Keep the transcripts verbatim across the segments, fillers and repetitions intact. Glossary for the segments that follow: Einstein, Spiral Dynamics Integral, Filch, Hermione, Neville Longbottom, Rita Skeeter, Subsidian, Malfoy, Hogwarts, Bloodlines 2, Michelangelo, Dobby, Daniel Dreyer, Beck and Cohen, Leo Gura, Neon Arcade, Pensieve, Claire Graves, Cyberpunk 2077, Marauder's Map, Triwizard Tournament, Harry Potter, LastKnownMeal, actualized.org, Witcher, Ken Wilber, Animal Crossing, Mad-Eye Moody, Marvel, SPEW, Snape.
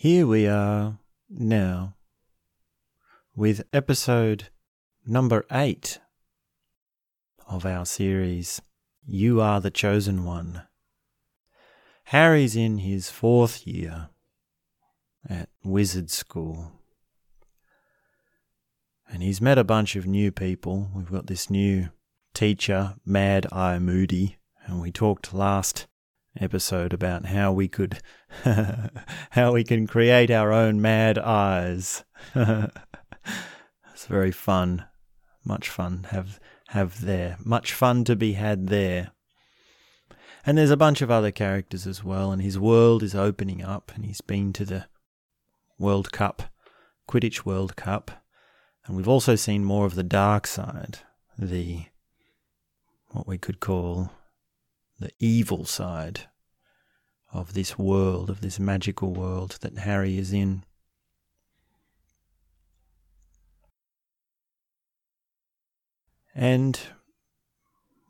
Here we are now with episode number eight of our series, You Are the Chosen One. Harry's in his fourth year at Wizard School. And he's met a bunch of new people. We've got this new teacher, Mad Eye Moody, and we talked last episode about how we could, how we can create our own mad eyes. It's very fun, much fun have have there, much fun to be had there. And there's a bunch of other characters as well, and his world is opening up, and he's been to the World Cup, Quidditch World Cup, and we've also seen more of the dark side, the what we could call the evil side of this world, of this magical world that Harry is in. And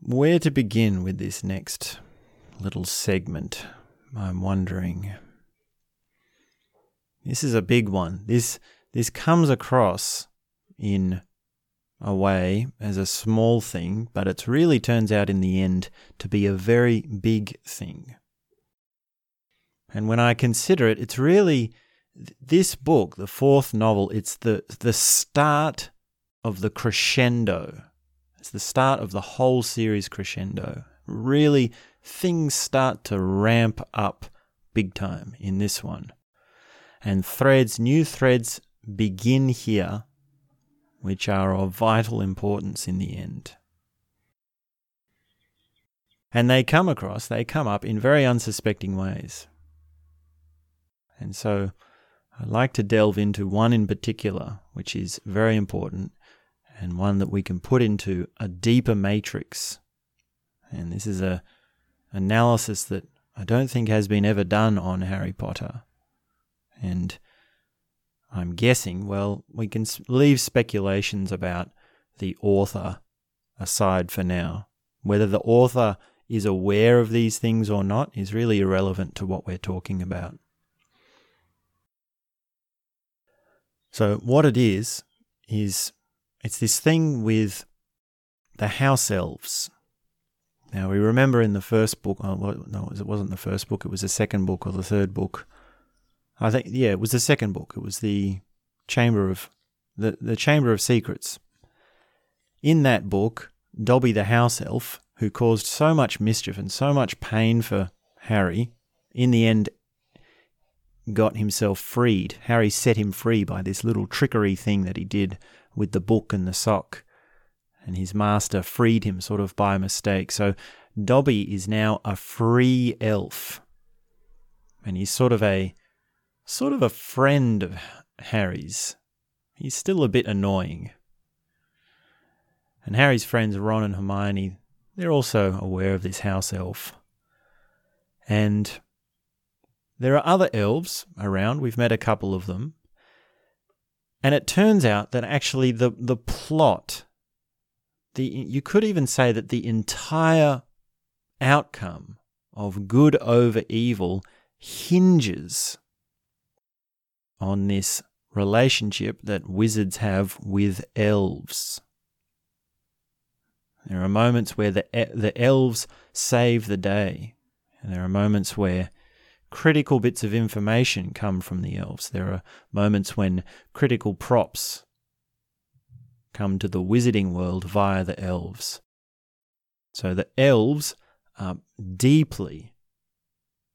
where to begin with this next little segment, I'm wondering. This is a big one. This this comes across in away as a small thing, but it really turns out in the end to be a very big thing. And when I consider it, it's really this book, the fourth novel, it's the the start of the crescendo. It's the start of the whole series crescendo. Really, things start to ramp up big time in this one. And threads, new threads begin here, which are of vital importance in the end. And they come across, they come up in very unsuspecting ways. And so I'd like to delve into one in particular, which is very important, and one that we can put into a deeper matrix. And this is a analysis that I don't think has been ever done on Harry Potter. And I'm guessing, well, we can leave speculations about the author aside for now. Whether the author is aware of these things or not is really irrelevant to what we're talking about. So what it is, is it's this thing with the house elves. Now we remember in the first book, oh, no, it wasn't the first book, it was the second book or the third book, I think, yeah, it was the second book. It was the Chamber of the, the Chamber of Secrets. In that book, Dobby the house elf, who caused so much mischief and so much pain for Harry, in the end got himself freed. Harry set him free by this little trickery thing that he did with the book and the sock. And his master freed him sort of by mistake. So Dobby is now a free elf. And he's sort of a Sort of a friend of Harry's. He's still a bit annoying. And Harry's friends, Ron and Hermione, they're also aware of this house elf. And there are other elves around. We've met a couple of them. And it turns out that actually the, the plot, the you could even say that the entire outcome of good over evil hinges on this relationship that wizards have with elves. There are moments where the the elves save the day, and there are moments where critical bits of information come from the elves. There are moments when critical props come to the wizarding world via the elves. So the elves are deeply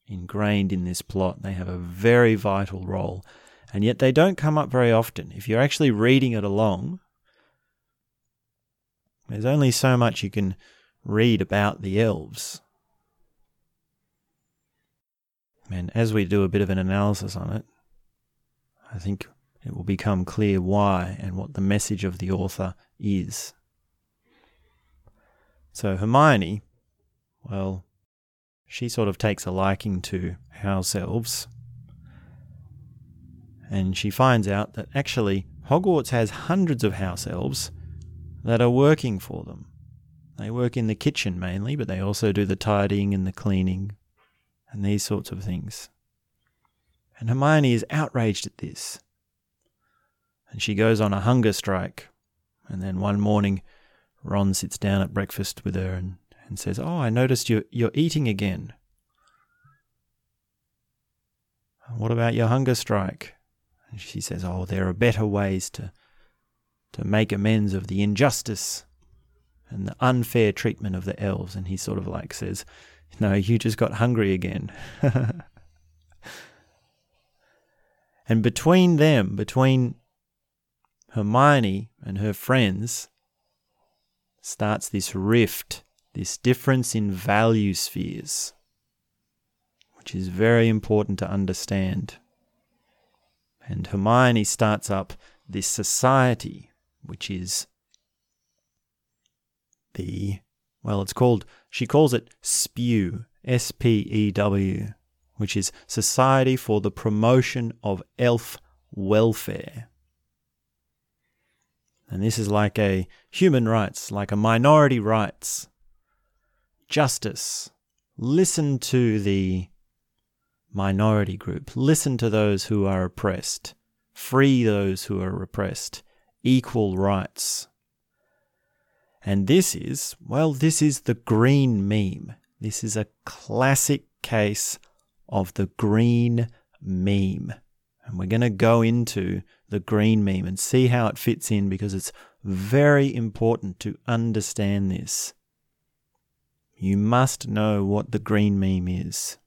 ingrained in this plot. They have a very vital role. And yet they don't come up very often. If you're actually reading it along, there's only so much you can read about the elves. And as we do a bit of an analysis on it, I think it will become clear why and what the message of the author is. So Hermione, well, she sort of takes a liking to house elves. And she finds out that actually Hogwarts has hundreds of house elves that are working for them. They work in the kitchen mainly, but they also do the tidying and the cleaning and these sorts of things. and Hermione is outraged at this. And she goes on a hunger strike. And then one morning, Ron sits down at breakfast with her and, and says, "Oh, I noticed you're, you're eating again. What about your hunger strike?" And she says, "Oh, there are better ways to, to make amends of the injustice and the unfair treatment of the elves." And he sort of like says, "No, you just got hungry again." And between them, between Hermione and her friends, starts this rift, this difference in value spheres, which is very important to understand. And Hermione starts up this society, which is the, well, it's called, she calls it SPEW, S P E W, which is Society for the Promotion of Elf Welfare. And this is like a human rights, like a minority rights, justice. Listen to the minority group. Listen to those who are oppressed. Free those who are repressed. Equal rights. And this is, well, this is the green meme. This is a classic case of the green meme. And we're going to go into the green meme and see how it fits in, because it's very important to understand this. You must know what the green meme is.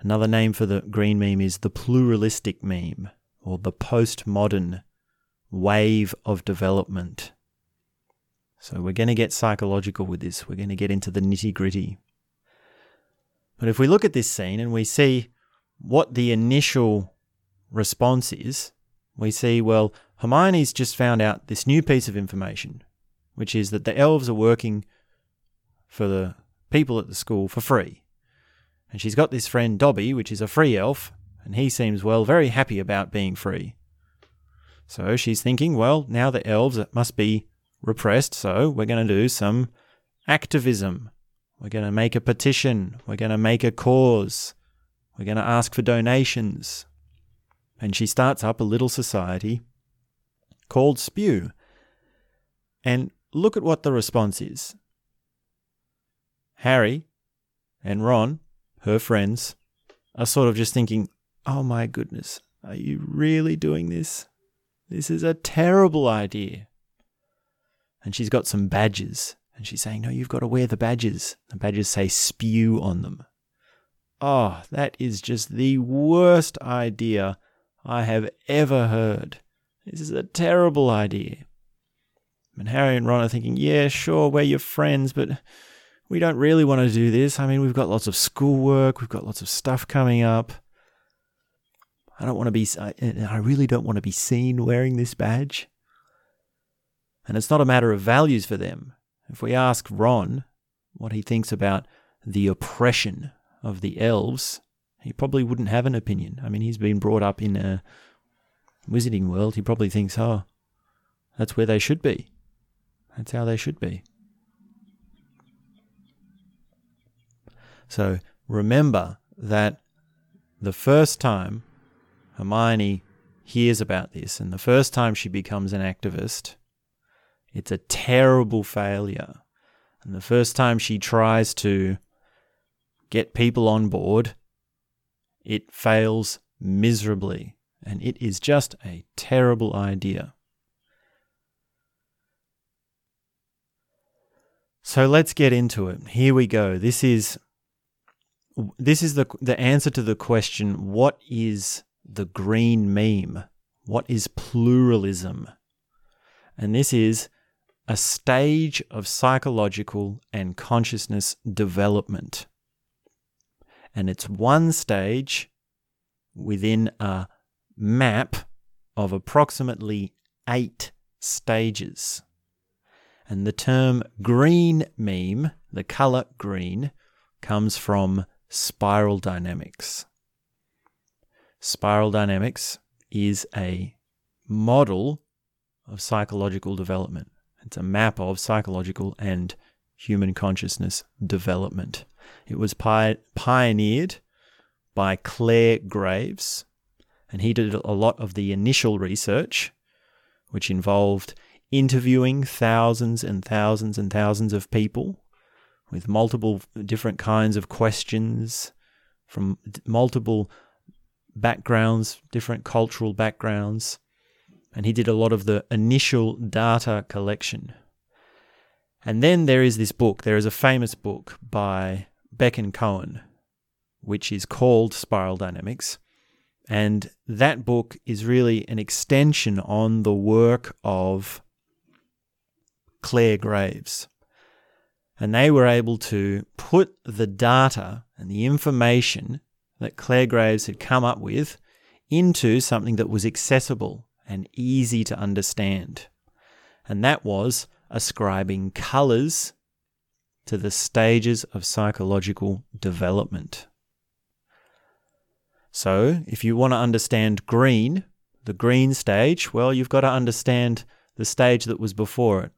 Another name for the green meme is the pluralistic meme, or the postmodern wave of development. So we're going to get psychological with this. We're going to get into the nitty-gritty. But if we look at this scene and we see what the initial response is, we see, well, Hermione's just found out this new piece of information, which is that the elves are working for the people at the school for free. And she's got this friend Dobby, which is a free elf, and he seems, well, very happy about being free. So she's thinking, well, now the elves must be repressed, so we're going to do some activism. We're going to make a petition. We're going to make a cause. We're going to ask for donations. And she starts up a little society called SPEW. And look at what the response is. Harry and Ron, her friends, are sort of just thinking, "Oh my goodness, are you really doing this? This is a terrible idea." And she's got some badges. And she's saying, "No, you've got to wear the badges." The badges say SPEW on them. Oh, that is just the worst idea I have ever heard. This is a terrible idea. And Harry and Ron are thinking, "Yeah, sure, we're your friends, but we don't really want to do this. I mean, we've got lots of schoolwork. We've got lots of stuff coming up. I don't want to be, I, I really don't want to be seen wearing this badge." And it's not a matter of values for them. If we ask Ron what he thinks about the oppression of the elves, he probably wouldn't have an opinion. I mean, he's been brought up in a wizarding world. He probably thinks, oh, that's where they should be. That's how they should be. So remember that the first time Hermione hears about this and the first time she becomes an activist, it's a terrible failure. And the first time she tries to get people on board, it fails miserably. And it is just a terrible idea. So let's get into it. Here we go. This is this is the the answer to the question, what is the green meme? What is pluralism? And this is a stage of psychological and consciousness development. And it's one stage within a map of approximately eight stages. And the term green meme, the color green, comes from spiral dynamics. Spiral dynamics is a model of psychological development. It's a map of psychological and human consciousness development. It was pi- pioneered by Claire Graves, and he did a lot of the initial research, which involved interviewing thousands and thousands and thousands of people with multiple different kinds of questions from multiple backgrounds, different cultural backgrounds, and he did a lot of the initial data collection. And then there is this book, there is a famous book by Beck and Cohen, which is called Spiral Dynamics, and that book is really an extension on the work of Claire Graves. And they were able to put the data and the information that Claire Graves had come up with into something that was accessible and easy to understand. And that was ascribing colours to the stages of psychological development. So if you want to understand green, the green stage, well, you've got to understand the stage that was before it,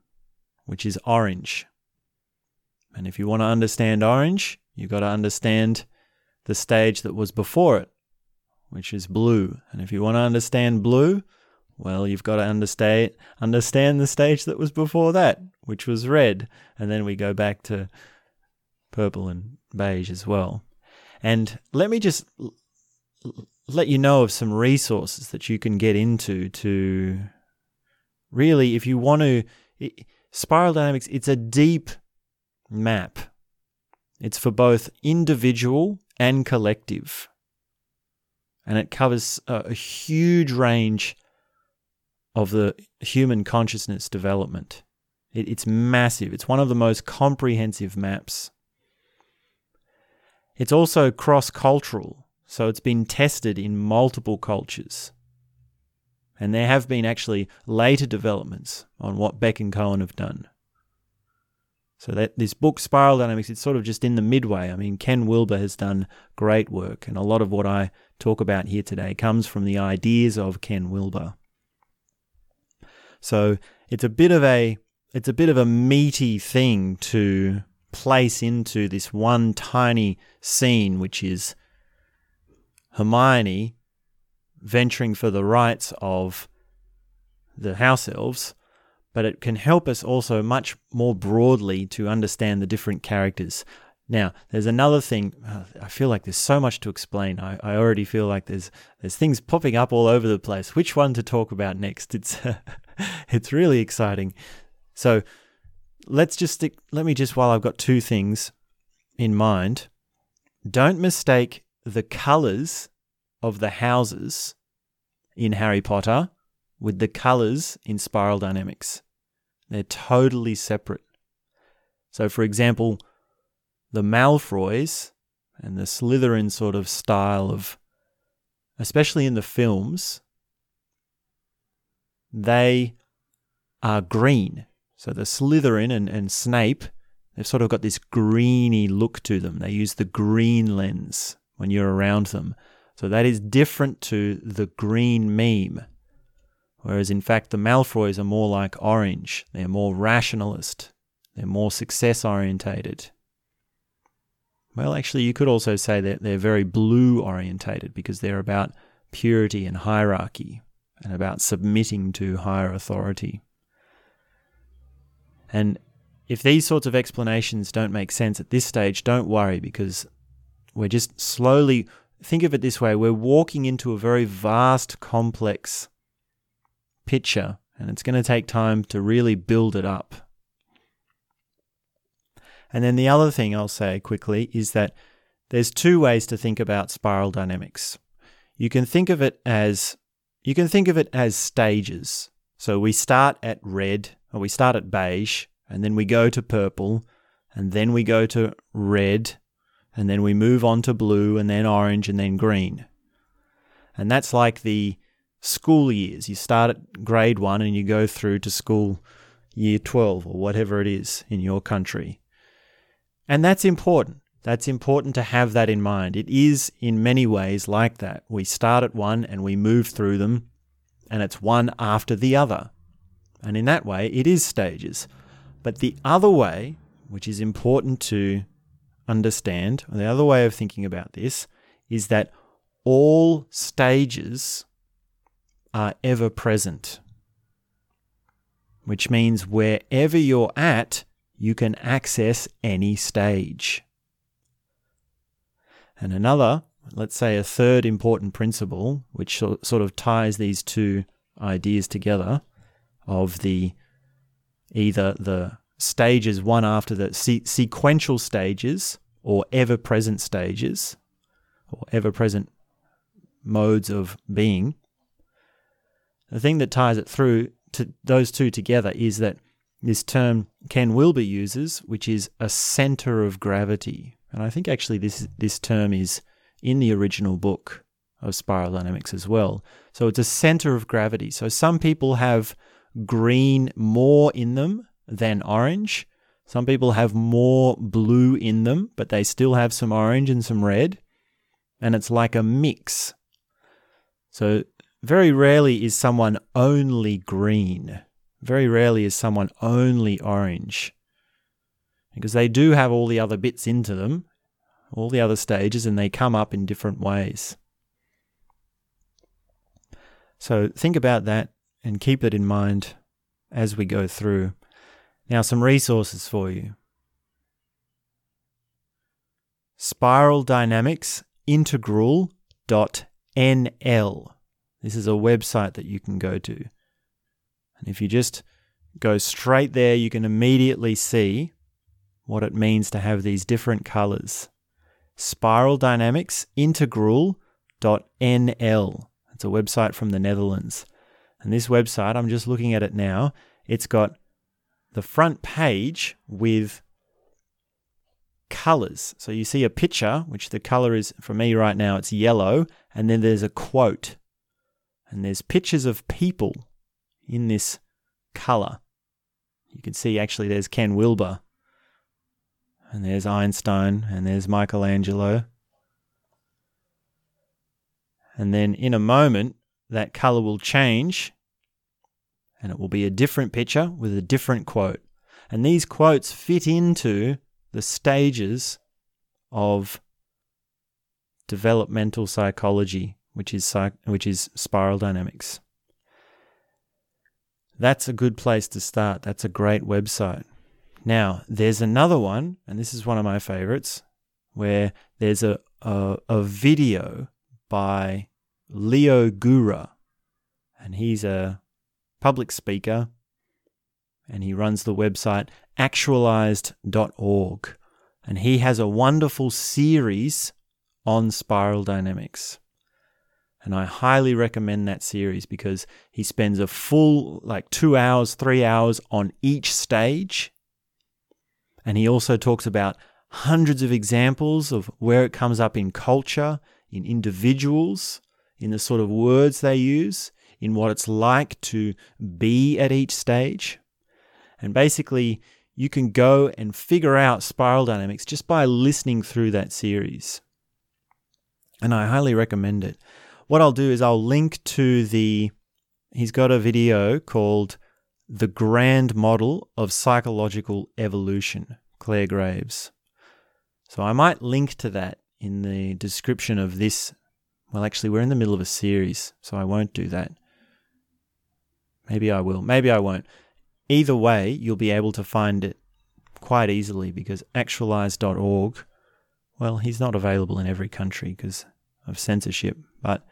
which is orange. And if you want to understand orange, you've got to understand the stage that was before it, which is blue. And if you want to understand blue, well, you've got to understand understand the stage that was before that, which was red. And then we go back to purple and beige as well. And let me just let you know of some resources that you can get into to really, if you want to, it, Spiral Dynamics, it's a deep map. It's for both individual and collective. And it covers a, a huge range of the human consciousness development. It, it's massive. It's one of the most comprehensive maps. It's also cross-cultural. So it's been tested in multiple cultures. And there have been actually later developments on what Beck and Cohen have done. So that this book, Spiral Dynamics, it's sort of just in the midway. I mean, Ken Wilber has done great work, and a lot of what I talk about here today comes from the ideas of Ken Wilber. So it's a bit of a it's a bit of a meaty thing to place into this one tiny scene, which is Hermione venturing for the rights of the house elves, but it can help us also much more broadly to understand the different characters. Now, there's another thing. Uh, I feel like there's so much to explain. I, I already feel like there's there's things popping up all over the place. Which one to talk about next? It's uh, it's really exciting. So let's just stick, let me just while I've got two things in mind. Don't mistake the colours of the houses in Harry Potter with the colours in Spiral Dynamics. They're totally separate. So, for example, the Malfoys and the Slytherin sort of style of, especially in the films, they are green. So the Slytherin and, and Snape, they've sort of got this greeny look to them. They use the green lens when you're around them. So that is different to the green meme. Whereas in fact the Malfoys are more like orange. They're more rationalist. They're more success orientated. Well, actually you could also say that they're very blue orientated because they're about purity and hierarchy and about submitting to higher authority. And if these sorts of explanations don't make sense at this stage, don't worry, because we're just slowly, think of it this way, we're walking into a very vast, complex picture, and it's going to take time to really build it up. And then the other thing I'll say quickly is that there's two ways to think about spiral dynamics. You can think of it as, you can think of it as stages. So we start at red, or we start at beige, and then we go to purple, and then we go to red, and then we move on to blue, and then orange, and then green. And that's like the school years. You start at grade one and you go through to school year twelve or whatever it is in your country. And that's important. That's important to have that in mind. It is in many ways like that. We start at one and we move through them, and it's one after the other. And in that way, it is stages. But the other way, which is important to understand, the other way of thinking about this is that all stages are ever present, which means wherever you're at, you can access any stage. And another, let's say a third important principle, which sort of ties these two ideas together of the either the stages one after the se- sequential stages or ever-present stages or ever-present modes of being. The thing that ties it through to those two together is that this term Ken Wilber uses, which is a center of gravity. And I think actually this this term is in the original book of Spiral Dynamics as well. So it's a center of gravity. So some people have green more in them than orange. Some people have more blue in them, but they still have some orange and some red. And it's like a mix. So very rarely is someone only green. Very rarely is someone only orange. Because they do have all the other bits into them, all the other stages, and they come up in different ways. So think about that and keep it in mind as we go through. Now, some resources for you. Spiral Dynamics Integral dot N L. This is a website that you can go to. And if you just go straight there, you can immediately see what it means to have these different colors. Spiral Dynamics Integral dot N L. It's a website from the Netherlands. And this website, I'm just looking at it now, it's got the front page with colors. So you see a picture, which the color is, for me right now, it's yellow, and then there's a quote. And there's pictures of people in this color. You can see actually there's Ken Wilber. And there's Einstein, and there's Michelangelo. And then in a moment, that color will change, and it will be a different picture with a different quote. And these quotes fit into the stages of developmental psychology, which is psych- which is spiral dynamics. That's a good place to start. That's a great website. Now, there's another one, and this is one of my favorites, where there's a, a, a video by Leo Gura, and he's a public speaker, and he runs the website actualized dot org, and he has a wonderful series on spiral dynamics. And I highly recommend that series because he spends a full, like two hours, three hours on each stage. And he also talks about hundreds of examples of where it comes up in culture, in individuals, in the sort of words they use, in what it's like to be at each stage. And basically, you can go and figure out spiral dynamics just by listening through that series. And I highly recommend it. What I'll do is I'll link to the... He's got a video called The Grand Model of Psychological Evolution, Claire Graves. So I might link to that in the description of this. Well, actually, we're in the middle of a series, so I won't do that. Maybe I will, maybe I won't. Either way, you'll be able to find it quite easily because actualized dot org, well, he's not available in every country because of censorship, but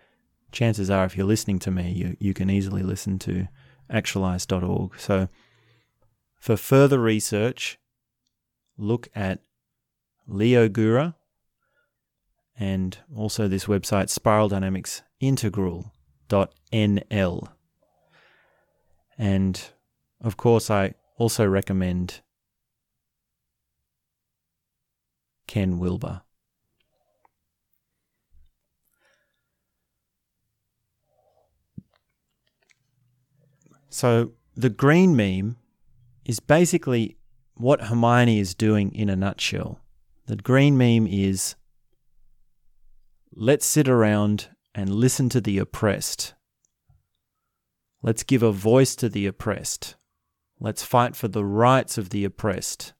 chances are if you're listening to me, you, you can easily listen to actualized dot org. So for further research, look at Leo Gura and also this website, Spiral Dynamics Integral dot N L. And of course, I also recommend Ken Wilber. So the green meme is basically what Hermione is doing in a nutshell. The green meme is, let's sit around and listen to the oppressed. Let's give a voice to the oppressed. Let's fight for the rights of the oppressed.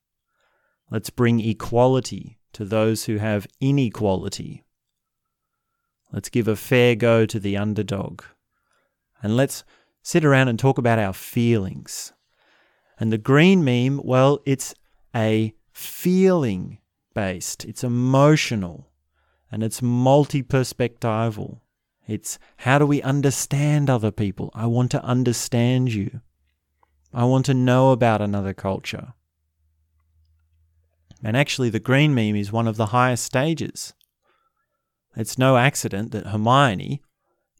Let's bring equality to those who have inequality. Let's give a fair go to the underdog. And let's sit around and talk about our feelings. And the green meme, well, it's a feeling based, it's emotional, and it's multi-perspectival. It's how do we understand other people? I want to understand you. I want to know about another culture. And actually, the green meme is one of the highest stages. It's no accident that Hermione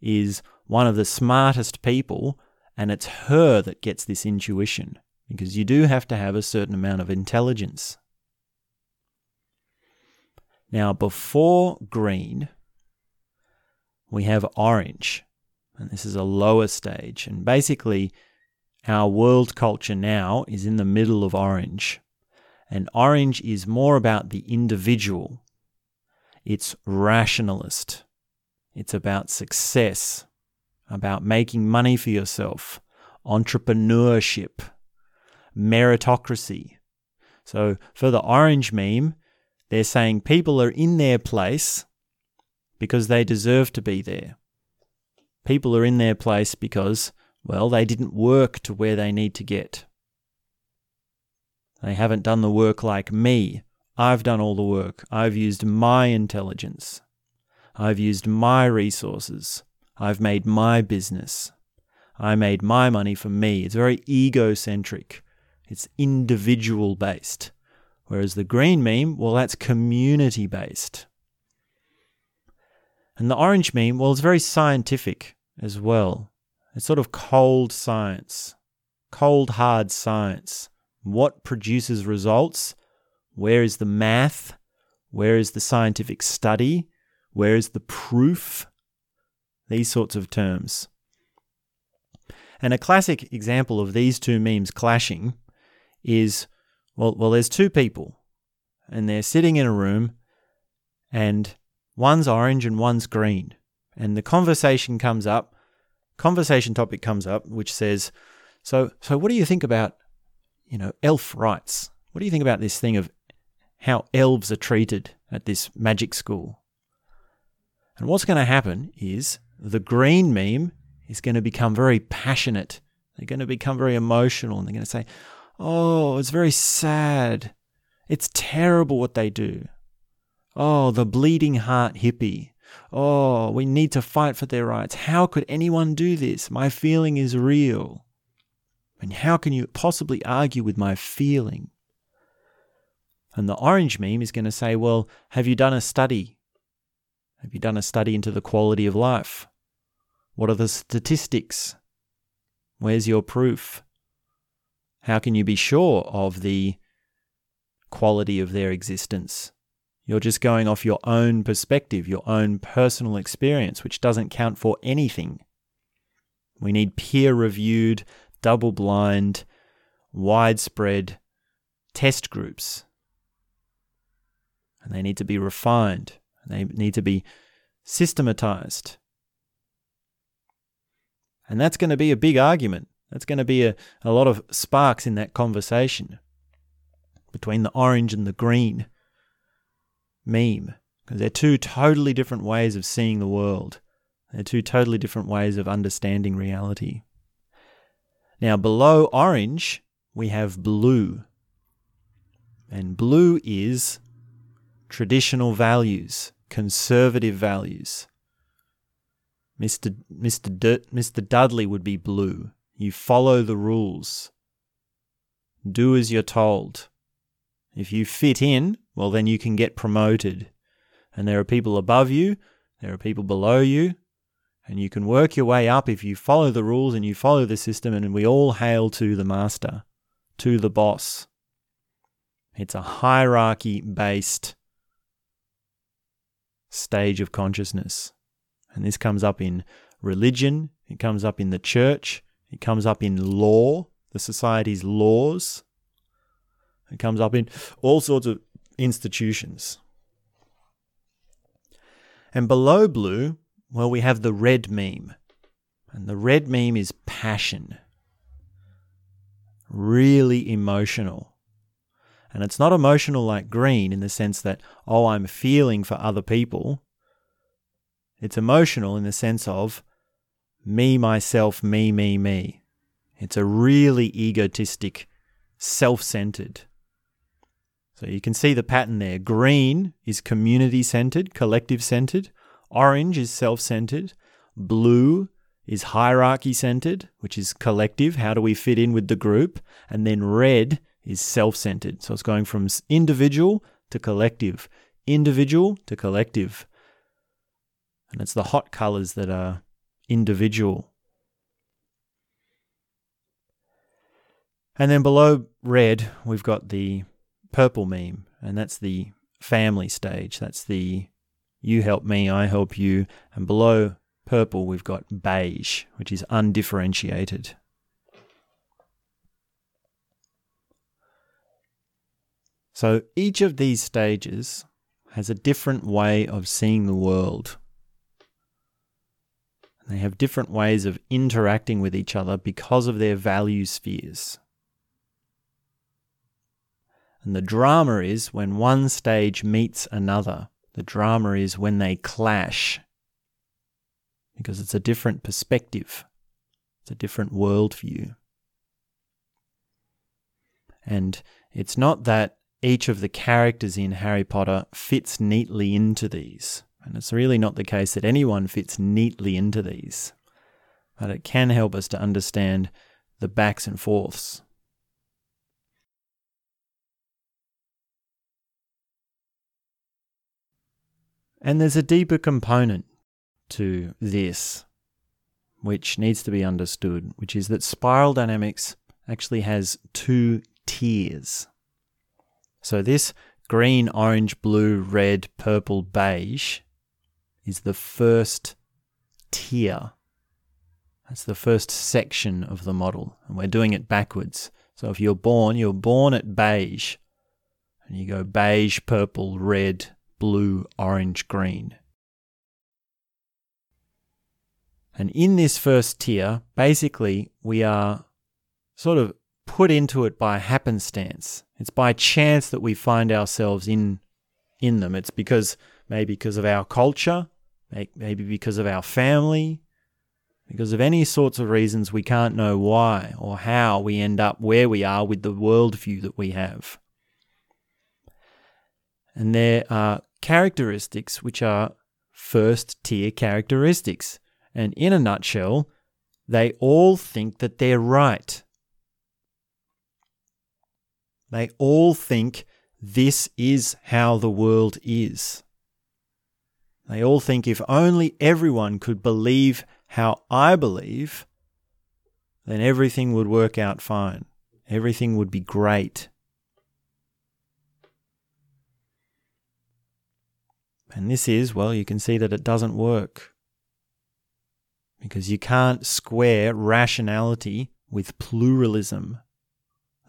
is one of the smartest people, and it's her that gets this intuition, because you do have to have a certain amount of intelligence. Now, before green, we have orange, and this is a lower stage. And basically, our world culture now is in the middle of orange. And orange is more about the individual. It's rationalist. It's about success, about making money for yourself, entrepreneurship, meritocracy. So for the orange meme, they're saying people are in their place because they deserve to be there. People are in their place because, well, they didn't work to where they need to get. They haven't done the work like me. I've done all the work. I've used my intelligence. I've used my resources. I've made my business. I made my money for me. It's very egocentric. It's individual based. Whereas the green meme, well, that's community based. And the orange meme, well, it's very scientific as well. It's sort of cold science, cold hard science. What produces results? Where is the math? Where is the scientific study? Where is the proof? These sorts of terms. And a classic example of these two memes clashing is, well, well, there's two people and they're sitting in a room and one's orange and one's green. And the conversation comes up, conversation topic comes up, which says, so, so what do you think about You know, elf rights? What do you think about this thing of how elves are treated at this magic school? And what's going to happen is the green meme is going to become very passionate. They're going to become very emotional and they're going to say, oh, it's very sad. It's terrible what they do. Oh, the bleeding heart hippie. Oh, we need to fight for their rights. How could anyone do this? My feeling is real. And how can you possibly argue with my feeling? And the orange meme is going to say, well, have you done a study? Have you done a study into the quality of life? What are the statistics? Where's your proof? How can you be sure of the quality of their existence? You're just going off your own perspective, your own personal experience, which doesn't count for anything. We need peer-reviewed, double-blind, widespread test groups. And they need to be refined. They need to be systematized. And that's going to be a big argument. That's going to be a, a lot of sparks in that conversation between the orange and the green meme, because they're two totally different ways of seeing the world. They're two totally different ways of understanding reality. Now, below orange, we have blue. And blue is traditional values, conservative values. Mister Mister D- Mister Dudley would be blue. You follow the rules. Do as you're told. If you fit in, well, then you can get promoted. And there are people above you, there are people below you, and you can work your way up if you follow the rules and you follow the system, and we all hail to the master, to the boss. It's a hierarchy-based stage of consciousness. And this comes up in religion, it comes up in the church, it comes up in law, the society's laws, it comes up in all sorts of institutions. And below blue, well, we have the red meme, and the red meme is passion, really emotional. And it's not emotional like green in the sense that, oh, I'm feeling for other people. It's emotional in the sense of me, myself, me, me, me. It's a really egotistic, self-centered. So you can see the pattern there. Green is community-centered, collective-centered. Orange is self-centered. Blue is hierarchy-centered, which is collective. How do we fit in with the group? And then red is self-centered. So it's going from individual to collective, individual to collective. And it's the hot colors that are individual. And then below red, we've got the purple meme, and that's the family stage. That's the you help me, I help you. And below purple, we've got beige, which is undifferentiated. So each of these stages has a different way of seeing the world. They have different ways of interacting with each other because of their value spheres. And the drama is when one stage meets another. The drama is when they clash, because it's a different perspective. It's a different worldview. And it's not that each of the characters in Harry Potter fits neatly into these. And it's really not the case that anyone fits neatly into these. But it can help us to understand the backs and forths. And there's a deeper component to this, which needs to be understood, which is that spiral dynamics actually has two tiers. So this green, orange, blue, red, purple, beige is the first tier. That's the first section of the model, and we're doing it backwards. So if you're born, you're born at beige, and you go beige, purple, red, blue, orange, green. And in this first tier, basically, we are sort of put into it by happenstance. It's by chance that we find ourselves in in them. It's because maybe because of our culture, maybe because of our family, because of any sorts of reasons we can't know why or how we end up where we are with the worldview that we have. And there are characteristics which are first tier characteristics. And in a nutshell, they all think that they're right. They all think this is how the world is. They all think if only everyone could believe how I believe, then everything would work out fine. Everything would be great. And this is, well, you can see that it doesn't work. Because you can't square rationality with pluralism.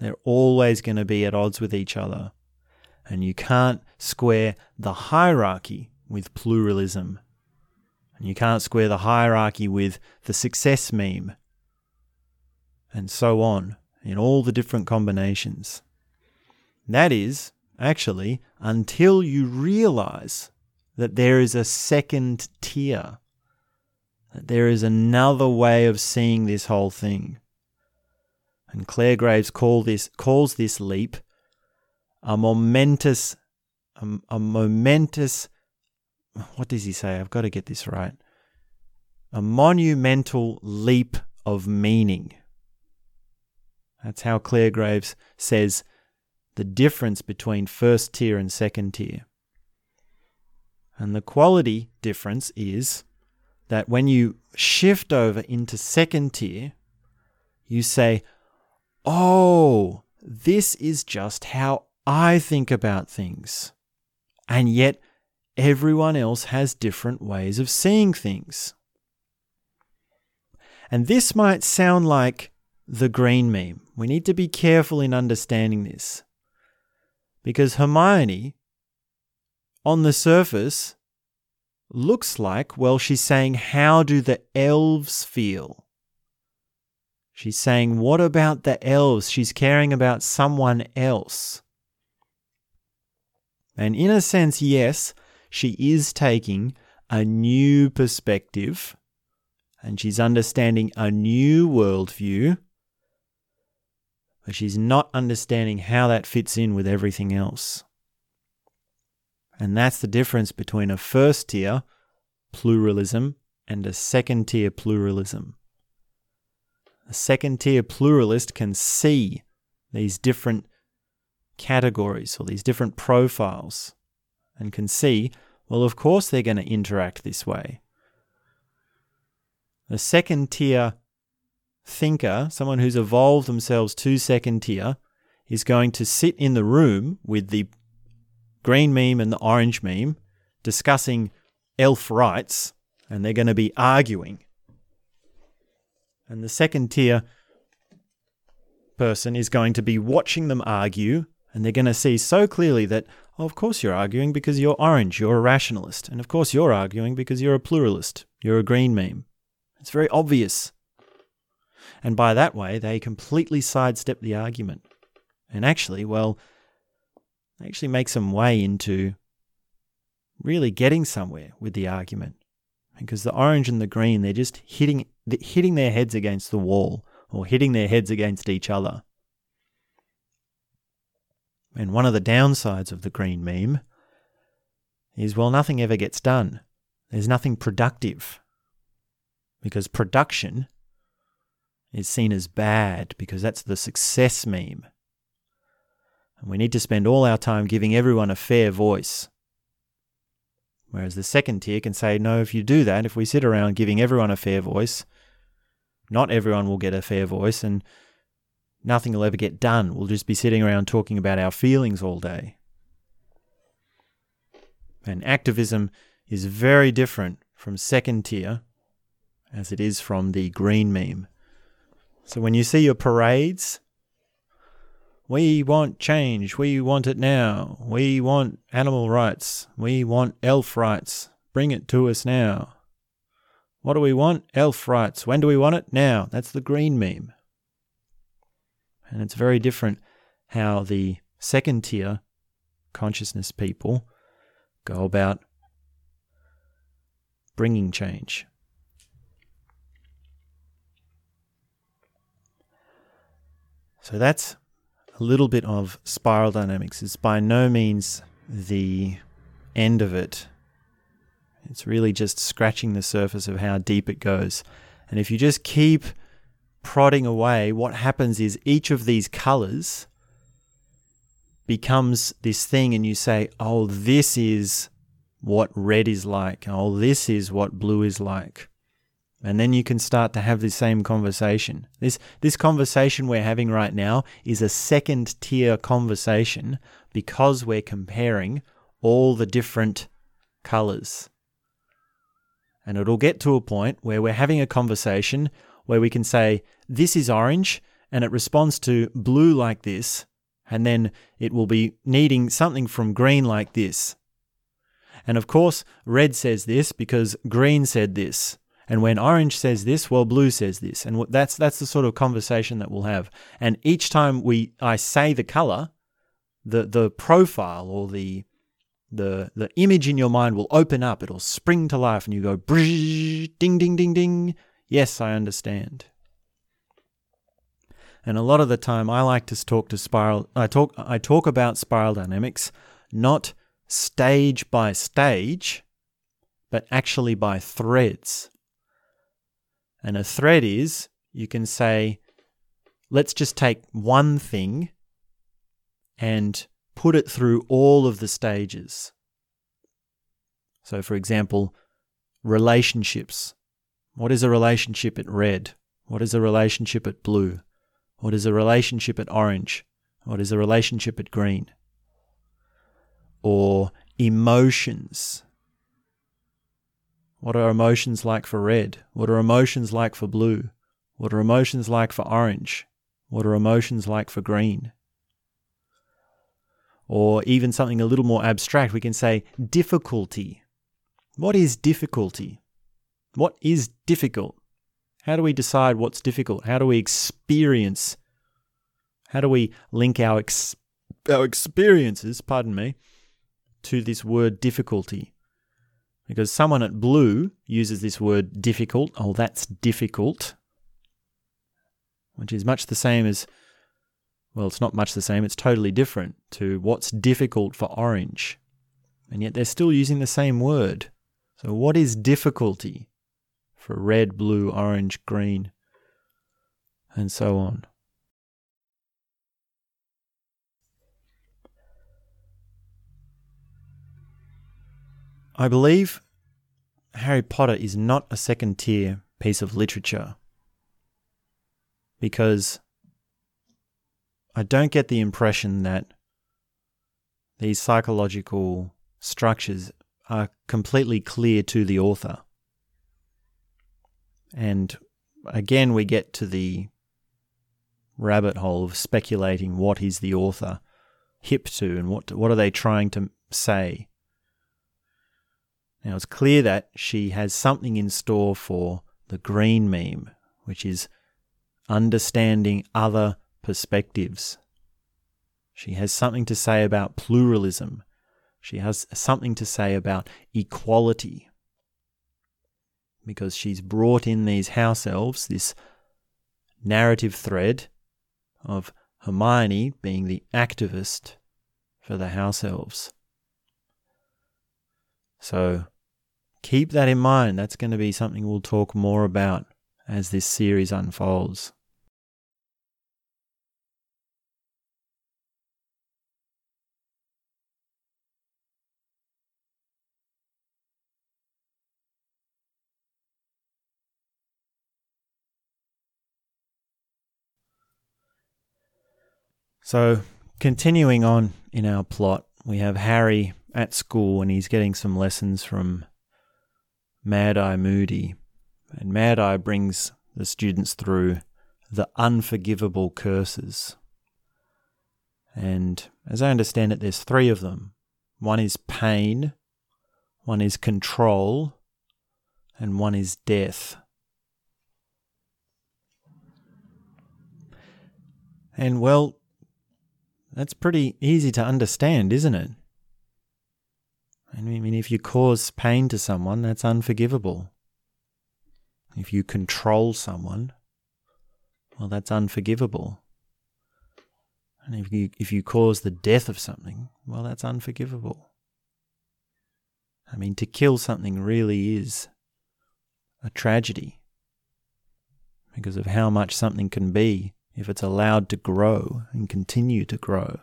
They're always going to be at odds with each other. And you can't square the hierarchy with pluralism. And you can't square the hierarchy with the success meme. And so on, in all the different combinations. That is, actually, until you realize that there is a second tier. That there is another way of seeing this whole thing. And Claire Graves call this, calls this leap a momentous, a, a momentous, what does he say? I've got to get this right. A monumental leap of meaning. That's how Claire Graves says the difference between first tier and second tier. And the quality difference is that when you shift over into second tier, you say, oh, this is just how I think about things. And yet everyone else has different ways of seeing things. And this might sound like the green meme. We need to be careful in understanding this. Because Hermione, on the surface, looks like, well, she's saying, how do the elves feel? She's saying, what about the elves? She's caring about someone else. And in a sense, yes, she is taking a new perspective and she's understanding a new worldview, but she's not understanding how that fits in with everything else. And that's the difference between a first tier pluralism and a second tier pluralism. A second tier pluralist can see these different categories or these different profiles and can see, well, of course they're going to interact this way. A second tier thinker, someone who's evolved themselves to second tier, is going to sit in the room with the green meme and the orange meme discussing elf rights, and they're going to be arguing. And the second tier person is going to be watching them argue, and they're going to see so clearly that, oh, of course you're arguing because you're orange, you're a rationalist, and of course you're arguing because you're a pluralist, you're a green meme. It's very obvious. And by that way, they completely sidestep the argument and actually, well, actually make some way into really getting somewhere with the argument. Because the orange and the green, they're just hitting hitting their heads against the wall or hitting their heads against each other. And one of the downsides of the green meme is, well, nothing ever gets done. There's nothing productive. Because production is seen as bad, because that's the success meme. And we need to spend all our time giving everyone a fair voice. Whereas the second tier can say, no, if you do that, if we sit around giving everyone a fair voice, not everyone will get a fair voice and nothing will ever get done. We'll just be sitting around talking about our feelings all day. And activism is very different from second tier as it is from the green meme. So when you see your parades, we want change, we want it now, we want animal rights, we want elf rights, bring it to us now. What do we want? Elf rights. When do we want it? Now. That's the green meme. And it's very different how the second tier consciousness people go about bringing change. So that's a little bit of spiral dynamics. It's by no means the end of it. It's really just scratching the surface of how deep it goes. And if you just keep prodding away, what happens is each of these colors becomes this thing and you say, oh, this is what red is like. Oh, this is what blue is like. And then you can start to have the same conversation. This this conversation we're having right now is a second tier conversation because we're comparing all the different colors. And it'll get to a point where we're having a conversation where we can say, this is orange and it responds to blue like this. And then it will be needing something from green like this. And of course, red says this because green said this. And when orange says this, well, blue says this. And that's that's the sort of conversation that we'll have. And each time we I say the color, the the profile or the the the image in your mind will open up. It'll spring to life and you go, ding, ding, ding, ding. Yes, I understand. And a lot of the time I like to talk to spiral I talk I talk about spiral dynamics, not stage by stage, but actually by threads. And a thread is, you can say, let's just take one thing and put it through all of the stages. So for example, relationships. What is a relationship at red? What is a relationship at blue? What is a relationship at orange? What is a relationship at green? Or emotions. What are emotions like for red? What are emotions like for blue? What are emotions like for orange? What are emotions like for green? Or even something a little more abstract, we can say difficulty. What is difficulty? What is difficult? How do we decide what's difficult? How do we experience? How do we link our ex- our experiences, pardon me, to this word difficulty? because someone at blue uses this word difficult. Oh, that's difficult, which is much the same as, well, it's not much the same, it's totally different to what's difficult for orange. And yet they're still using the same word. So what is difficulty for red, blue, orange, green, and so on? I believe Harry Potter is not a second-tier piece of literature because I don't get the impression that these psychological structures are completely clear to the author. And again, we get to the rabbit hole of speculating what is the author hip to and what what are they trying to say. Now, it's clear that she has something in store for the green meme, which is understanding other perspectives. She has something to say about pluralism. She has something to say about equality, because she's brought in these house elves, this narrative thread of Hermione being the activist for the house elves. So keep that in mind. That's going to be something we'll talk more about as this series unfolds. So continuing on in our plot, we have Harry at school and he's getting some lessons from Mad-Eye Moody. And Mad-Eye brings the students through the unforgivable curses. And as I understand it, there's three of them. One is pain, one is control, and one is death. And well, that's pretty easy to understand, isn't it? I mean, if you cause pain to someone, that's unforgivable. If you control someone, well, that's unforgivable. And if you if you cause the death of something, well, that's unforgivable. I mean, to kill something really is a tragedy because of how much something can be if it's allowed to grow and continue to grow.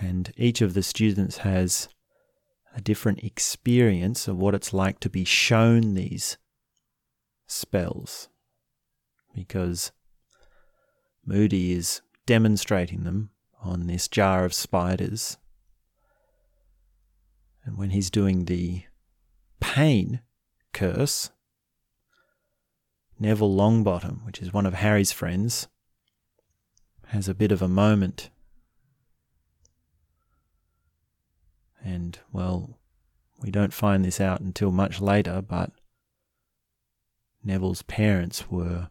And each of the students has a different experience of what it's like to be shown these spells, because Moody is demonstrating them on this jar of spiders. And when he's doing the pain curse, Neville Longbottom, which is one of Harry's friends, has a bit of a moment. And, well, we don't find this out until much later, but Neville's parents were,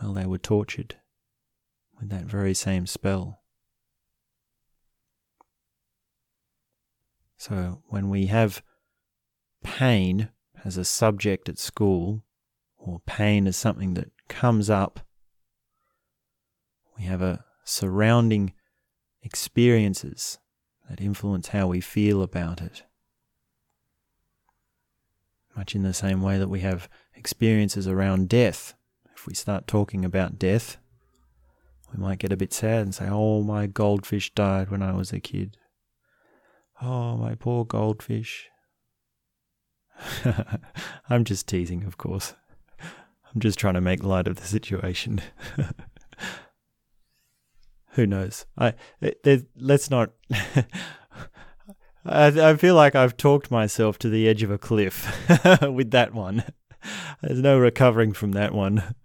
well, they were tortured with that very same spell. So when we have pain as a subject at school, or pain as something that comes up, we have a surrounding experiences that influence how we feel about it. Much in the same way that we have experiences around death. If we start talking about death, we might get a bit sad and say, oh, my goldfish died when I was a kid. Oh, my poor goldfish. I'm just teasing, of course. I'm just trying to make light of the situation. Who knows? I let's not. I, I feel like I've talked myself to the edge of a cliff with that one. There's no recovering from that one.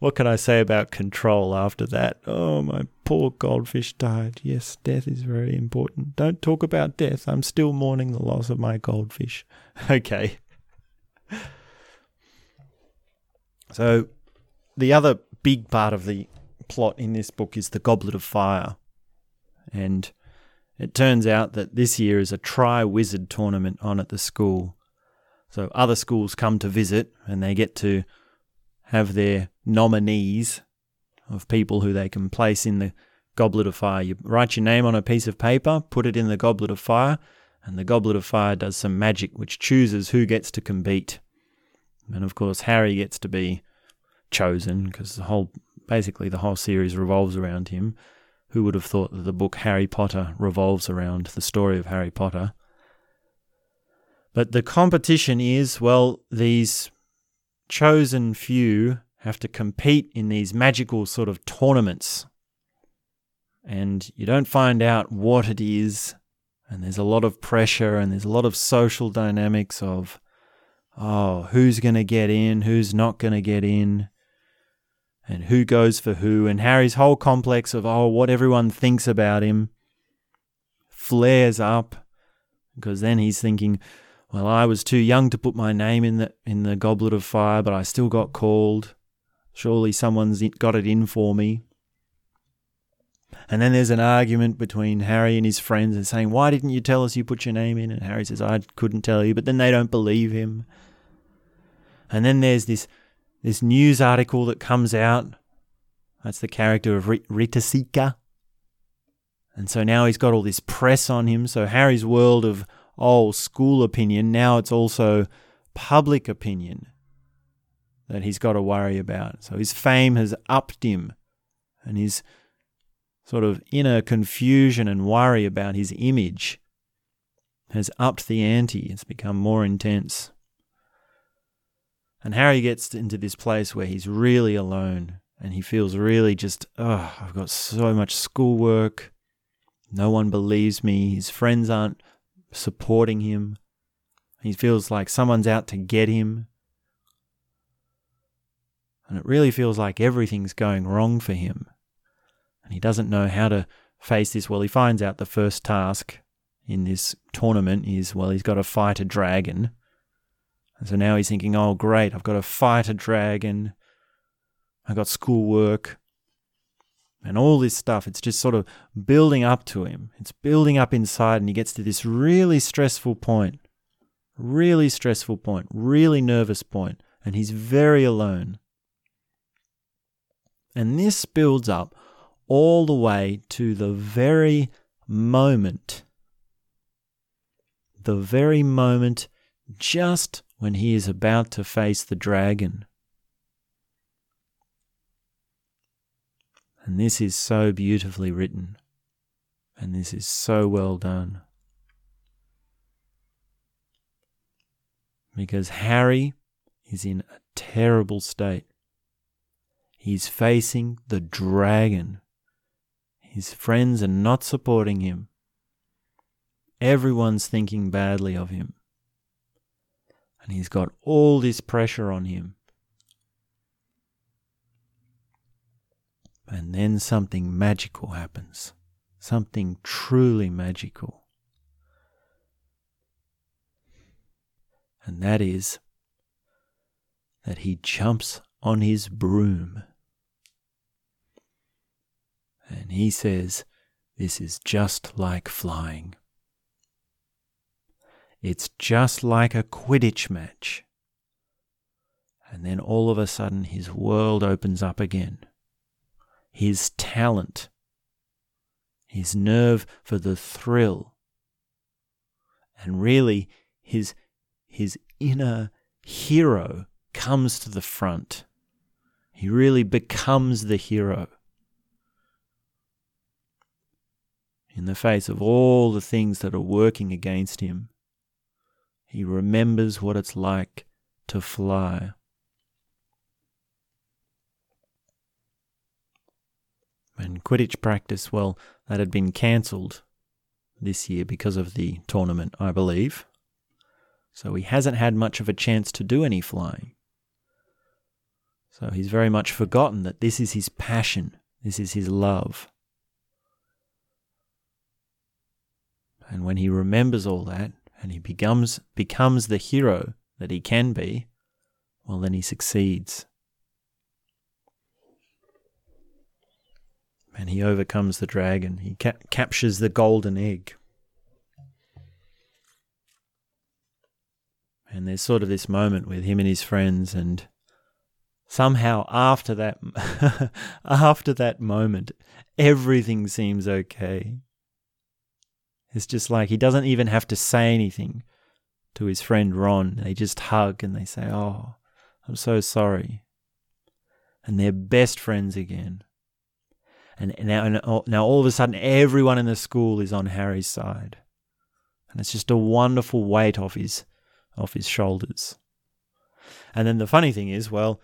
What can I say about control after that? Oh, my poor goldfish died. Yes, death is very important. Don't talk about death. I'm still mourning the loss of my goldfish. Okay. So the other big part of the plot in this book is the Goblet of Fire. And it turns out that this year is a Triwizard Tournament on at the school. So other schools come to visit and they get to have their nominees of people who they can place in the Goblet of Fire. You write your name on a piece of paper, put it in the Goblet of Fire, and the Goblet of Fire does some magic which chooses who gets to compete. And of course, Harry gets to be chosen because the whole, basically the whole series revolves around him. Who would have thought that the book Harry Potter revolves around the story of Harry Potter? But the competition is, well, these chosen few have to compete in these magical sort of tournaments. And you don't find out what it is, and there's a lot of pressure, and there's a lot of social dynamics of, oh, who's going to get in, who's not going to get in, and who goes for who, and Harry's whole complex of, oh, what everyone thinks about him flares up, because then he's thinking, well, I was too young to put my name in the in the Goblet of Fire, but I still got called. Surely someone's got it in for me. And then there's an argument between Harry and his friends and saying, why didn't you tell us you put your name in? And Harry says, I couldn't tell you, but then they don't believe him. And then there's this this news article that comes out. That's the character of Rita Skeeter. And so now he's got all this press on him. So Harry's world of old school opinion, now it's also public opinion that he's got to worry about. So his fame has upped him, and his sort of inner confusion and worry about his image has upped the ante. It's become more intense. And Harry gets into this place where he's really alone, and he feels really just, oh, I've got so much schoolwork. No one believes me. His friends aren't supporting him. He feels like someone's out to get him. And it really feels like everything's going wrong for him. And he doesn't know how to face this. Well, he finds out the first task in this tournament is, well, he's got to fight a dragon. And so now he's thinking, oh, great, I've got to fight a dragon. I've got schoolwork. And all this stuff, it's just sort of building up to him. It's building up inside, and he gets to this really stressful point, really stressful point, really nervous point, and he's very alone. And this builds up all the way to the very moment, the very moment just when he is about to face the dragon. And this is so beautifully written, and this is so well done. Because Harry is in a terrible state. He's facing the dragon. His friends are not supporting him. Everyone's thinking badly of him. And he's got all this pressure on him. And then something magical happens, something truly magical. And that is that he jumps on his broom. And he says, this is just like flying. It's just like a Quidditch match. And then all of a sudden his world opens up again. His talent, his nerve for the thrill, and really his his inner hero comes to the front. He really becomes the hero. In the face of all the things that are working against him, he remembers what it's like to fly. And Quidditch practice, well, that had been cancelled this year because of the tournament, I believe. So he hasn't had much of a chance to do any flying. So he's very much forgotten that this is his passion, this is his love. And when he remembers all that, and he becomes becomes the hero that he can be, well, then he succeeds. and he overcomes the dragon. He ca- captures the golden egg. And there's sort of this moment with him and his friends, and somehow after that, after that moment, everything seems okay. It's just like he doesn't even have to say anything to his friend Ron. They just hug and they say, "Oh, I'm so sorry." And they're best friends again. And now, now all of a sudden, everyone in the school is on Harry's side. And it's just a wonderful weight off his off his shoulders. And then the funny thing is, well,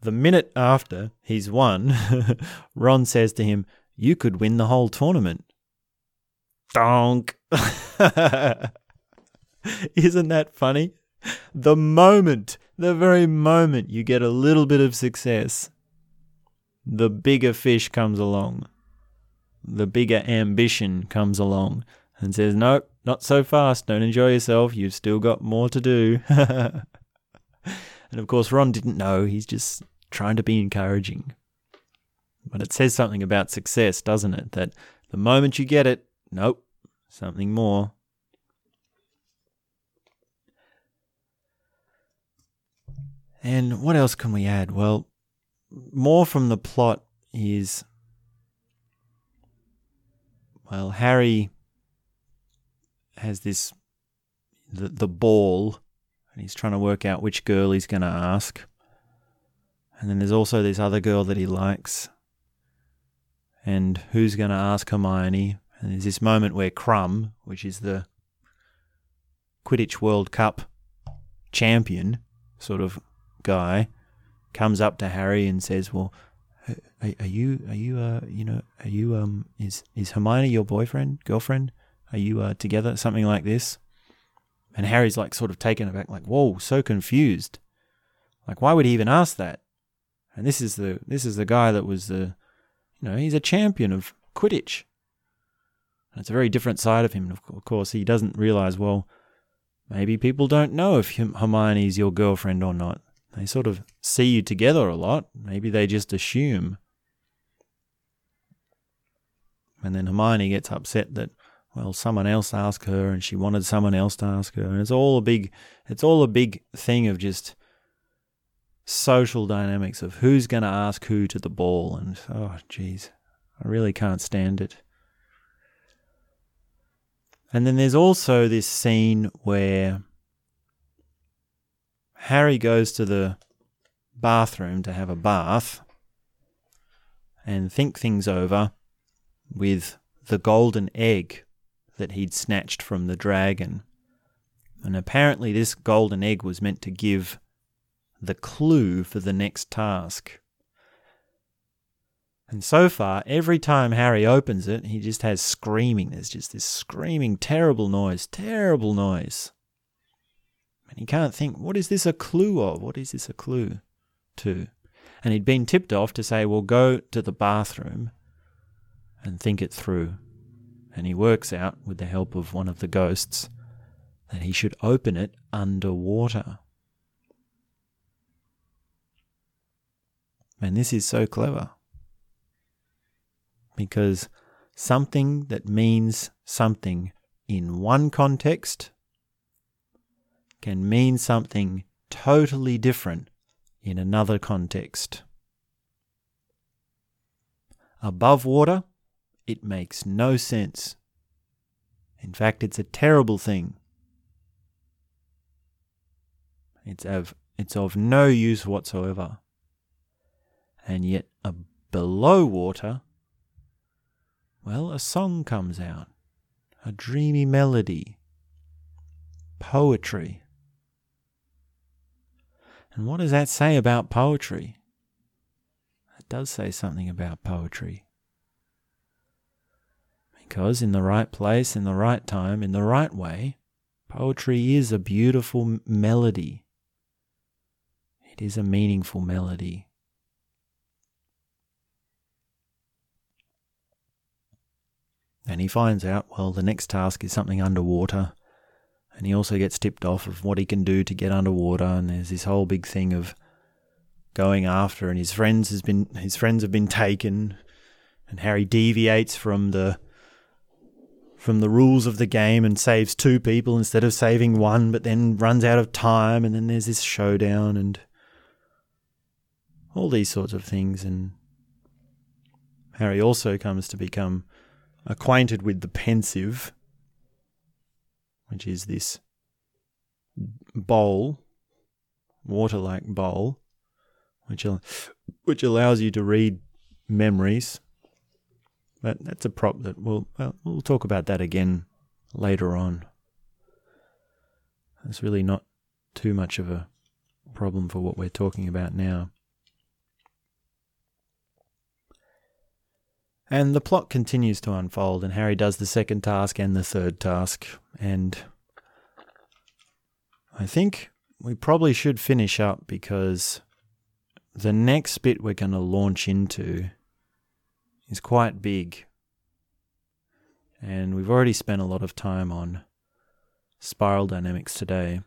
the minute after he's won, Ron says to him, "You could win the whole tournament." Donk! Isn't that funny? The moment, the very moment you get a little bit of success, the bigger fish comes along. The bigger ambition comes along and says, "Nope, not so fast. Don't enjoy yourself. You've still got more to do." And of course, Ron didn't know. He's just trying to be encouraging. But it says something about success, doesn't it? That the moment you get it, nope, something more. And what else can we add? Well, more from the plot is, well, Harry has this, the, the ball, and he's trying to work out which girl he's going to ask. And then there's also this other girl that he likes. And who's going to ask Hermione? And there's this moment where Crumb, which is the Quidditch World Cup champion sort of guy, comes up to Harry and says, "Well, are, are you, are you, uh, you know, are you, um, is is Hermione your boyfriend, girlfriend? Are you uh, together?" Something like this. And Harry's like sort of taken aback, like, "Whoa," so confused. Like, why would he even ask that? And this is the this is the guy that was the, you know, he's a champion of Quidditch. And it's a very different side of him. And of course, he doesn't realize, well, maybe people don't know if Hermione's your girlfriend or not. They sort of see you together a lot. Maybe they just assume. And then Hermione gets upset that, well, someone else asked her, and she wanted someone else to ask her, and it's all a big, it's all a big thing of just social dynamics of who's going to ask who to the ball, and oh, geez, I really can't stand it. And then there's also this scene where Harry goes to the bathroom to have a bath and think things over with the golden egg that he'd snatched from the dragon. And apparently this golden egg was meant to give the clue for the next task. And so far, every time Harry opens it, he just has screaming. There's just this screaming, terrible noise, terrible noise. And he can't think, what is this a clue of? What is this a clue to? And he'd been tipped off to say, well, go to the bathroom and think it through. And he works out, with the help of one of the ghosts, that he should open it underwater. And this is so clever, because something that means something in one context can mean something totally different in another context. Above water, it makes no sense. In fact, it's a terrible thing. It's of, it's of no use whatsoever. And yet, uh, below water, well, a song comes out, a dreamy melody, poetry. And what does that say about poetry? It does say something about poetry. Because in the right place, in the right time, in the right way, poetry is a beautiful melody. It is a meaningful melody. And he finds out, well, the next task is something underwater. And he also gets tipped off of what he can do to get underwater. And there's this whole big thing of going after, and his friends has been his friends have been taken. and Harry deviates from the from the rules of the game and saves two people instead of saving one, but then runs out of time, and then there's this showdown and all these sorts of things. And Harry also comes to become acquainted with the Pensieve, which is this bowl, water-like bowl, which al- which allows you to read memories. But that's a prop that we'll, well, we'll talk about that again later on. It's really not too much of a problem for what we're talking about now. And the plot continues to unfold, and Harry does the second task and the third task, and I think we probably should finish up, because the next bit we're going to launch into is quite big, and we've already spent a lot of time on spiral dynamics today,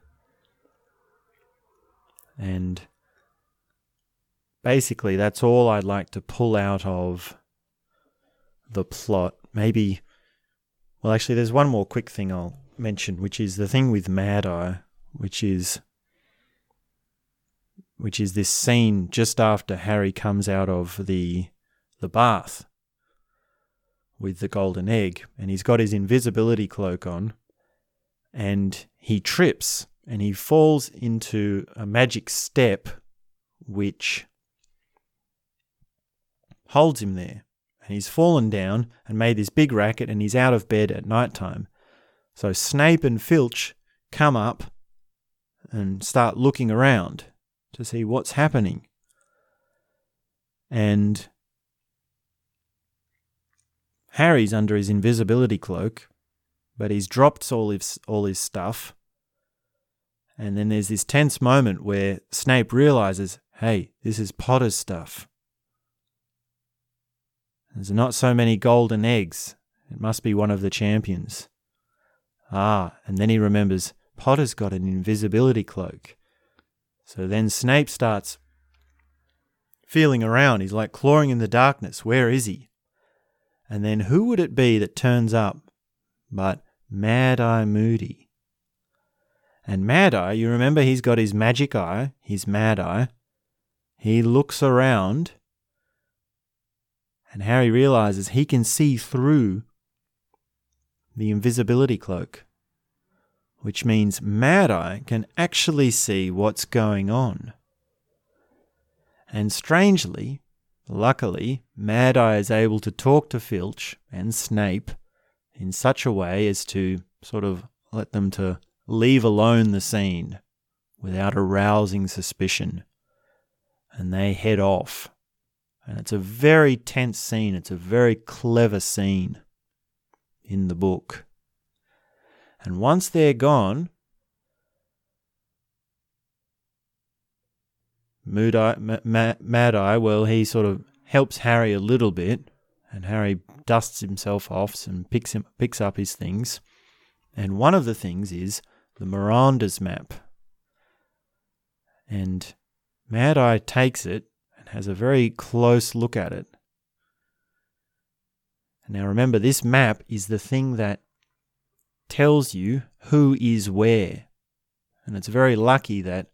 and basically that's all I'd like to pull out of the plot. Maybe, well, actually, there's one more quick thing I'll mention, which is the thing with Mad Eye, which is which is this scene just after Harry comes out of the the bath with the golden egg, and he's got his invisibility cloak on, and he trips and he falls into a magic step which holds him there. And he's fallen down and made this big racket, and he's out of bed at night time. So Snape and Filch come up and start looking around to see what's happening. And Harry's under his invisibility cloak, but he's dropped all his, all his stuff. And then there's this tense moment where Snape realizes, hey, this is Potter's stuff. There's not so many golden eggs. It must be one of the champions. Ah, and then he remembers Potter's got an invisibility cloak. So then Snape starts feeling around. He's like clawing in the darkness. Where is he? And then who would it be that turns up but Mad-Eye Moody? And Mad-Eye, you remember he's got his magic eye, his Mad-Eye. He looks around, and Harry realizes he can see through the invisibility cloak, which means Mad-Eye can actually see what's going on. And strangely, luckily, Mad-Eye is able to talk to Filch and Snape in such a way as to sort of let them to leave alone the scene without arousing suspicion. And they head off. And it's a very tense scene. It's a very clever scene in the book. And once they're gone, Mad-Eye, well, he sort of helps Harry a little bit, and Harry dusts himself off and picks him, picks up his things. And one of the things is the Marauder's Map. And Mad-Eye takes it, has a very close look at it. Now remember, this map is the thing that tells you who is where. And it's very lucky that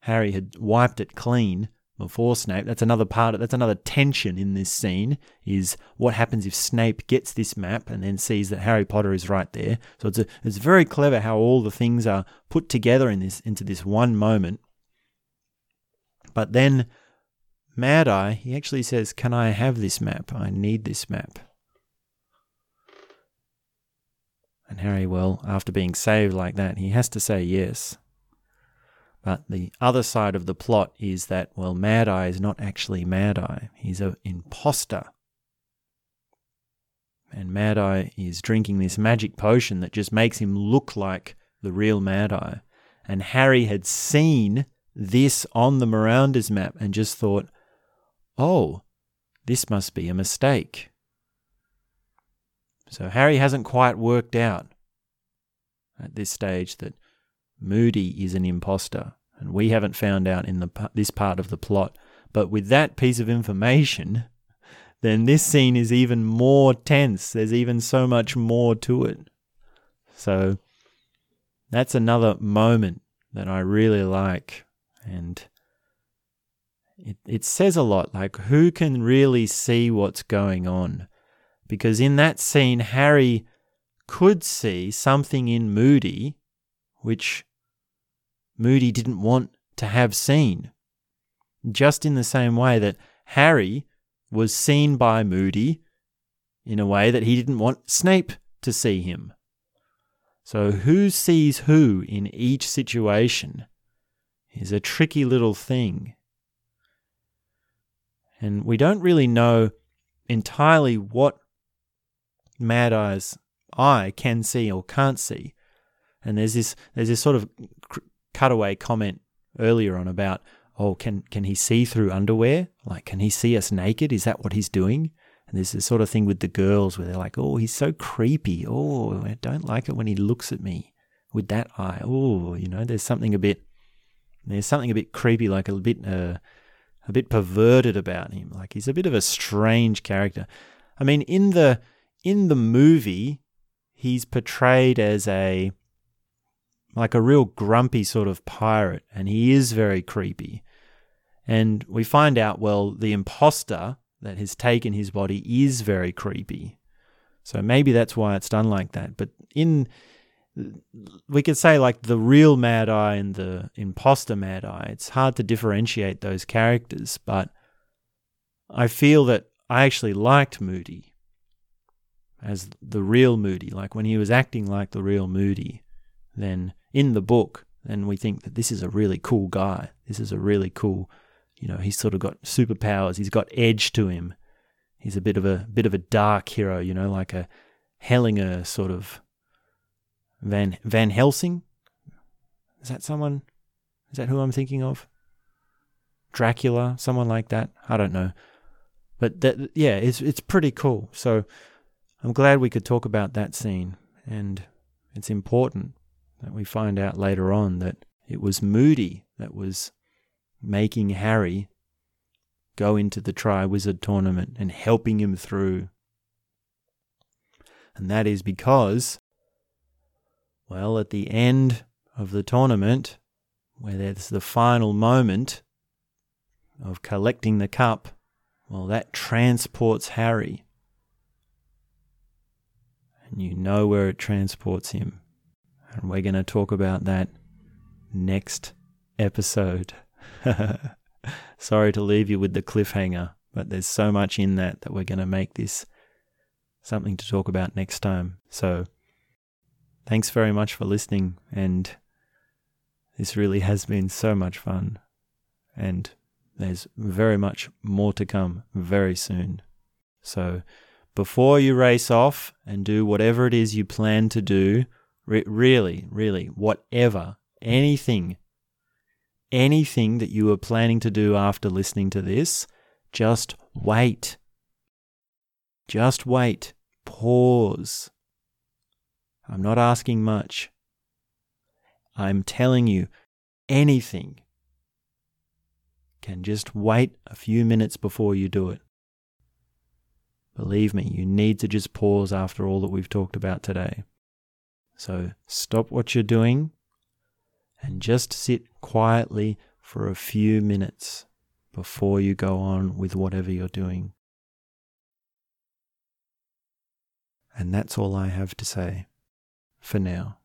Harry had wiped it clean before Snape. That's another part of, that's another tension in this scene, is what happens if Snape gets this map and then sees that Harry Potter is right there. So it's a, it's very clever how all the things are put together in this into this one moment. But then Mad-Eye, he actually says, can I have this map? I need this map. And Harry, well, after being saved like that, he has to say yes. But the other side of the plot is that, well, Mad-Eye is not actually Mad-Eye. He's an imposter. And Mad-Eye is drinking this magic potion that just makes him look like the real Mad-Eye. And Harry had seen this on the Marauder's Map and just thought, oh, this must be a mistake. So Harry hasn't quite worked out at this stage that Moody is an imposter, and we haven't found out in the this part of the plot. But with that piece of information, then this scene is even more tense. There's even so much more to it. So that's another moment that I really like. And it it says a lot, like who can really see what's going on? Because in that scene, Harry could see something in Moody, which Moody didn't want to have seen. Just in the same way that Harry was seen by Moody in a way that he didn't want Snape to see him. So who sees who in each situation is a tricky little thing. And we don't really know entirely what Mad-Eye's eye can see or can't see. And there's this there's this sort of cutaway comment earlier on about, oh, can can he see through underwear? Like, can he see us naked? Is that what he's doing? And there's this sort of thing with the girls where they're like, oh, he's so creepy. Oh, I don't like it when he looks at me with that eye. Oh, you know, there's something a bit, there's something a bit creepy, like a bit, uh, a bit perverted about him. Like he's a bit of a strange character. I mean, in the in the movie, he's portrayed as a like a real grumpy sort of pirate, and he is very creepy. And we find out, well, the imposter that has taken his body is very creepy. So maybe that's why it's done like that. But in, we could say like the real Mad-Eye and the imposter Mad-Eye, it's hard to differentiate those characters, but I feel that I actually liked Moody as the real Moody. Like when he was acting like the real Moody, then in the book, then we think that this is a really cool guy. This is a really cool, you know, he's sort of got superpowers. He's got edge to him. He's a bit of a bit of a dark hero, you know, like a Hellinger sort of Van Van Helsing. Is that someone? Is that who I'm thinking of? Dracula, someone like that. I don't know, but that, yeah, it's it's pretty cool. So I'm glad we could talk about that scene, and it's important that we find out later on that it was Moody that was making Harry go into the Triwizard Tournament and helping him through. And that is because, well, at the end of the tournament, where there's the final moment of collecting the cup, well, that transports Harry. And you know where it transports him. And we're going to talk about that next episode. Sorry to leave you with the cliffhanger, but there's so much in that that we're going to make this something to talk about next time. So thanks very much for listening, and this really has been so much fun, and there's very much more to come very soon. So before you race off and do whatever it is you plan to do, Really, really, whatever, anything, anything that you were planning to do after listening to this, just wait. Just wait. Pause. I'm not asking much. I'm telling you, anything can just wait a few minutes before you do it. Believe me, you need to just pause after all that we've talked about today. So stop what you're doing and just sit quietly for a few minutes before you go on with whatever you're doing. And that's all I have to say for now.